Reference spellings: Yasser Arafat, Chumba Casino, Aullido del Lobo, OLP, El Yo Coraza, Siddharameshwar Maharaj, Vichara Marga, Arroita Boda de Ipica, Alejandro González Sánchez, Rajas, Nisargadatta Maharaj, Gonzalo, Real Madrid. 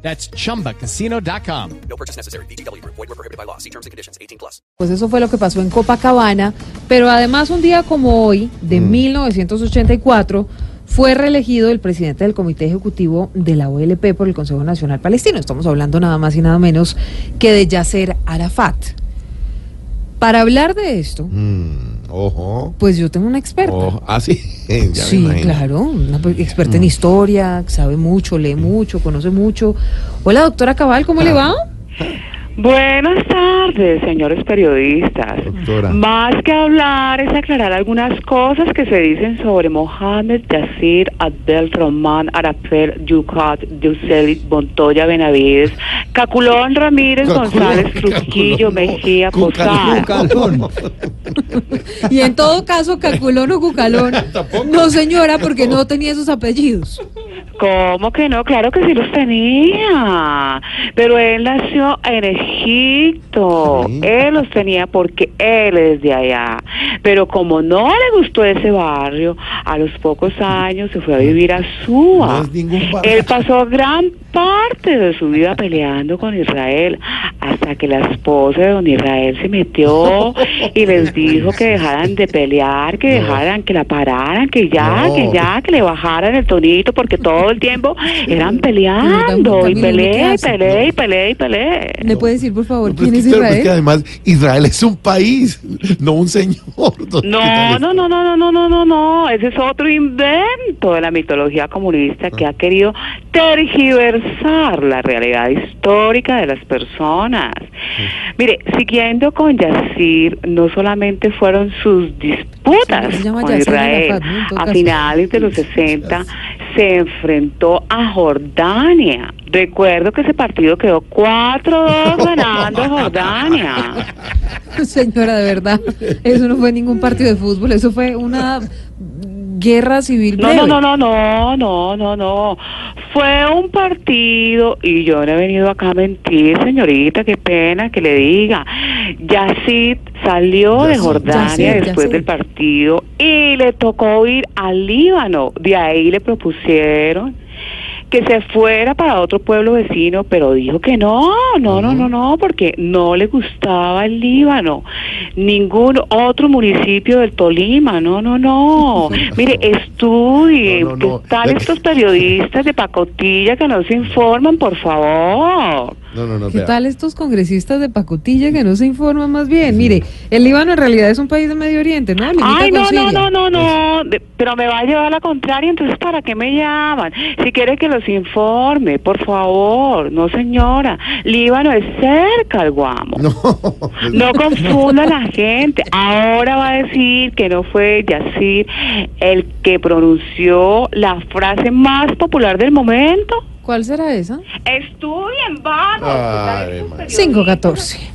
That's chumbacasino.com. No purchase necessary. VGW Group. Void where prohibited by law. See terms and conditions. 18+. Pues eso fue lo que pasó en Copacabana, pero además un día como hoy de 1984 fue reelegido el presidente del Comité Ejecutivo de la OLP por el Consejo Nacional Palestino. Estamos hablando nada más y nada menos que de Yasser Arafat. Para hablar de esto, ojo. Pues yo tengo una experta. Ojo. Ah, sí. Ya sí, me claro. Una experta en historia, sabe mucho, lee mucho, conoce mucho. Hola, doctora Cabal, ¿cómo le va? Buenas tardes, señores periodistas. Doctora. Más que hablar es aclarar algunas cosas que se dicen sobre Mohamed Yasser Abdel Román Arapel Yucat Ducelit Montoya Benavides Caculón Ramírez González Trujillo Mejía Posada. Y en todo caso, Caculón o Cucalón. No, señora, porque no tenía esos apellidos. ¿Cómo que no? Claro que sí los tenía. Pero él nació en Egipto. Sí. Él los tenía porque él es de allá. Pero como no le gustó ese barrio, a los pocos años se fue a vivir a Suba. No, él pasó gran parte de su vida peleando con Israel, hasta que la esposa de don Israel se metió y les dijo que dejaran de pelear, que dejaran, que la pararan, que le bajaran el tonito, porque todo el tiempo eran peleando y pelea. ¿Le puede decir, por favor, quién es Israel? Es que además Israel es un país, no un señor. No, ese es otro invento de la mitología comunista que ha querido tergiversar la realidad histórica de las personas. Mire, siguiendo con Yasser, no solamente fueron sus disputas con Israel, a finales de los 60 se enfrentó a Jordania. Recuerdo que ese partido quedó 4-2 ganando Jordania. Señora, de verdad, eso no fue ningún partido de fútbol, eso fue una guerra civil breve. No. Fue un partido, y yo no he venido acá a mentir, señorita, qué pena que le diga. Yasser salió de Jordania después del partido y le tocó ir al Líbano. De ahí le propusieron que se fuera para otro pueblo vecino, pero dijo que no, porque no le gustaba el Líbano, ningún otro municipio del Tolima, no. Mire, estudien, ¿qué tal estos periodistas de pacotilla que no se informan, por favor? ¿Qué tal estos congresistas de pacotilla que no se informan más bien? Mire, el Líbano en realidad es un país de Medio Oriente, ¿no? Pero me va a llevar la contraria, entonces ¿para qué me llaman? Si quiere que los informe, por favor. No, señora, Líbano es cerca al Guamo. No confunda a la gente. Ahora va a decir que no fue Yasser el que pronunció la frase más popular del momento. ¿Cuál será esa? Estudien, vamos. 5-14